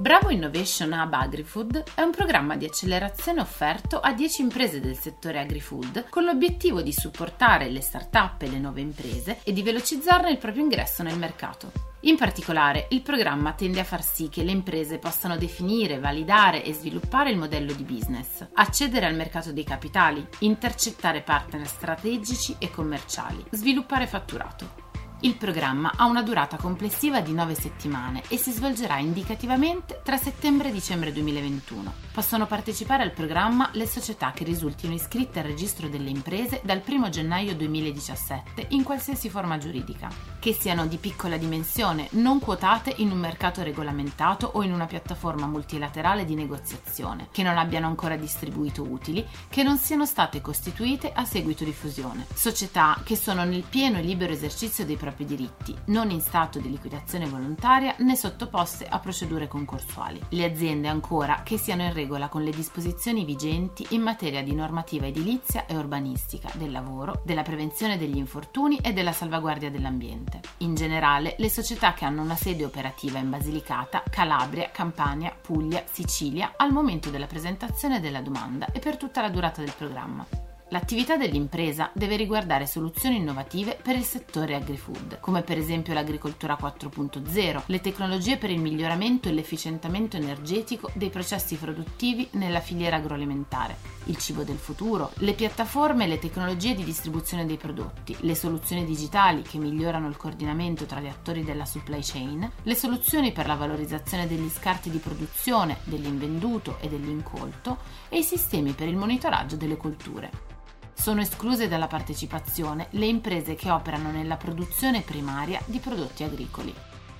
Bravo Innovation Hub Agrifood è un programma di accelerazione offerto a 10 imprese del settore agrifood con l'obiettivo di supportare le startup e le nuove imprese e di velocizzarne il proprio ingresso nel mercato. In particolare, il programma tende a far sì che le imprese possano definire, validare e sviluppare il modello di business, accedere al mercato dei capitali, intercettare partner strategici e commerciali, sviluppare fatturato. Il programma ha una durata complessiva di 9 settimane e si svolgerà indicativamente tra settembre e dicembre 2021. Possono partecipare al programma le società che risultino iscritte al registro delle imprese dal 1 gennaio 2017 in qualsiasi forma giuridica, che siano di piccola dimensione, non quotate in un mercato regolamentato o in una piattaforma multilaterale di negoziazione, che non abbiano ancora distribuito utili, che non siano state costituite a seguito di fusione, società che sono nel pieno e libero esercizio dei propri diritti, non in stato di liquidazione volontaria né sottoposte a procedure concorsuali. Le aziende ancora che siano in regola con le disposizioni vigenti in materia di normativa edilizia e urbanistica, del lavoro, della prevenzione degli infortuni e della salvaguardia dell'ambiente. In generale, le società che hanno una sede operativa in Basilicata, Calabria, Campania, Puglia, Sicilia al momento della presentazione della domanda e per tutta la durata del programma. L'attività dell'impresa deve riguardare soluzioni innovative per il settore agrifood, come per esempio l'agricoltura 4.0, le tecnologie per il miglioramento e l'efficientamento energetico dei processi produttivi nella filiera agroalimentare, il cibo del futuro, le piattaforme e le tecnologie di distribuzione dei prodotti, le soluzioni digitali che migliorano il coordinamento tra gli attori della supply chain, le soluzioni per la valorizzazione degli scarti di produzione, dell'invenduto e dell'incolto e i sistemi per il monitoraggio delle colture. Sono escluse dalla partecipazione le imprese che operano nella produzione primaria di prodotti agricoli.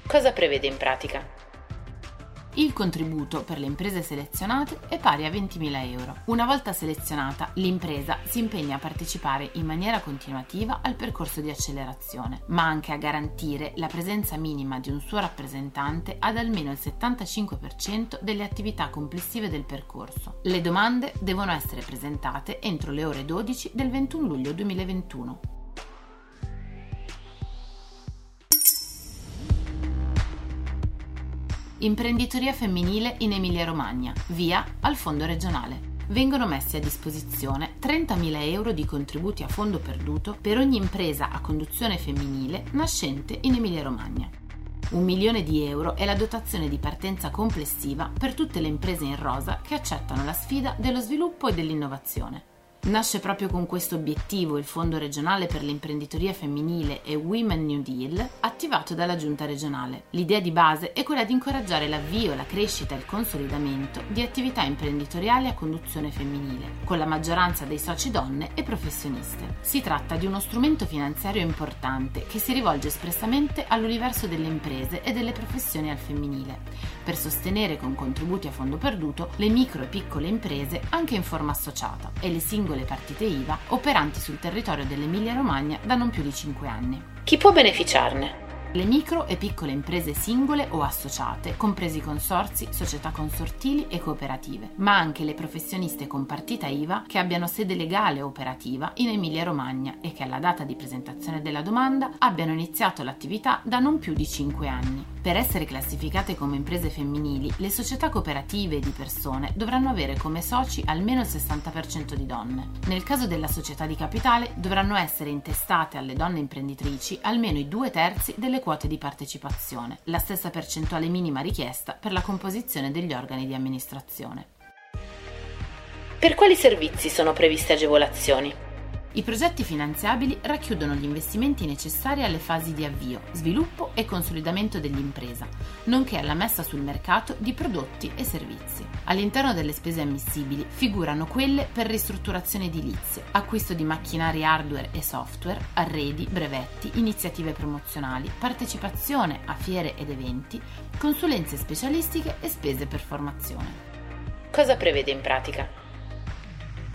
Cosa prevede in pratica? Il contributo per le imprese selezionate è pari a 20.000 euro. Una volta selezionata, l'impresa si impegna a partecipare in maniera continuativa al percorso di accelerazione, ma anche a garantire la presenza minima di un suo rappresentante ad almeno il 75% delle attività complessive del percorso. Le domande devono essere presentate entro le ore 12 del 21 luglio 2021. Imprenditoria femminile in Emilia-Romagna, via al Fondo Regionale. Vengono messi a disposizione 30.000 euro di contributi a fondo perduto per ogni impresa a conduzione femminile nascente in Emilia-Romagna. 1 milione di euro è la dotazione di partenza complessiva per tutte le imprese in rosa che accettano la sfida dello sviluppo e dell'innovazione. Nasce proprio con questo obiettivo il Fondo Regionale per l'Imprenditoria Femminile e Women New Deal, attivato dalla Giunta regionale. L'idea di base è quella di incoraggiare l'avvio, la crescita e il consolidamento di attività imprenditoriali a conduzione femminile, con la maggioranza dei soci donne e professioniste. Si tratta di uno strumento finanziario importante che si rivolge espressamente all'universo delle imprese e delle professioni al femminile, per sostenere con contributi a fondo perduto le micro e piccole imprese anche in forma associata e le singole partite IVA operanti sul territorio dell'Emilia-Romagna da non più di 5 anni. Chi può beneficiarne? Le micro e piccole imprese singole o associate, compresi consorzi, società consortili e cooperative, ma anche le professioniste con partita IVA che abbiano sede legale o operativa in Emilia-Romagna e che alla data di presentazione della domanda abbiano iniziato l'attività da non più di 5 anni. Per essere classificate come imprese femminili, le società cooperative di persone dovranno avere come soci almeno il 60% di donne. Nel caso della società di capitale, dovranno essere intestate alle donne imprenditrici almeno i 2/3 delle quote di partecipazione, la stessa percentuale minima richiesta per la composizione degli organi di amministrazione. Per quali servizi sono previste agevolazioni? I progetti finanziabili racchiudono gli investimenti necessari alle fasi di avvio, sviluppo e consolidamento dell'impresa, nonché alla messa sul mercato di prodotti e servizi. All'interno delle spese ammissibili figurano quelle per ristrutturazione edilizia, acquisto di macchinari hardware e software, arredi, brevetti, iniziative promozionali, partecipazione a fiere ed eventi, consulenze specialistiche e spese per formazione. Cosa prevede in pratica?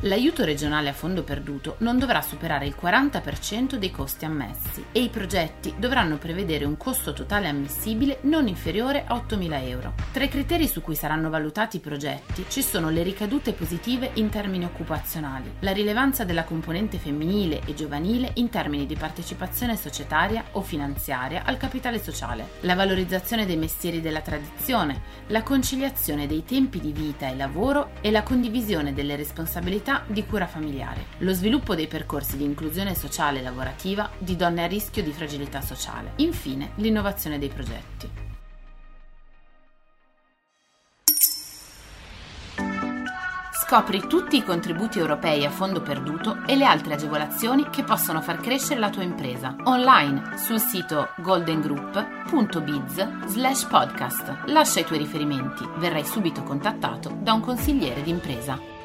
L'aiuto regionale a fondo perduto non dovrà superare il 40% dei costi ammessi e i progetti dovranno prevedere un costo totale ammissibile non inferiore a 8.000 euro. Tra i criteri su cui saranno valutati i progetti ci sono le ricadute positive in termini occupazionali, la rilevanza della componente femminile e giovanile in termini di partecipazione societaria o finanziaria al capitale sociale, la valorizzazione dei mestieri della tradizione, la conciliazione dei tempi di vita e lavoro e la condivisione delle responsabilità di cura familiare, lo sviluppo dei percorsi di inclusione sociale e lavorativa di donne a rischio di fragilità sociale, infine l'innovazione dei progetti. Scopri tutti i contributi europei a fondo perduto e le altre agevolazioni che possono far crescere la tua impresa online sul sito goldengroup.biz/podcast. Lascia i tuoi riferimenti, verrai subito contattato da un consigliere d'impresa.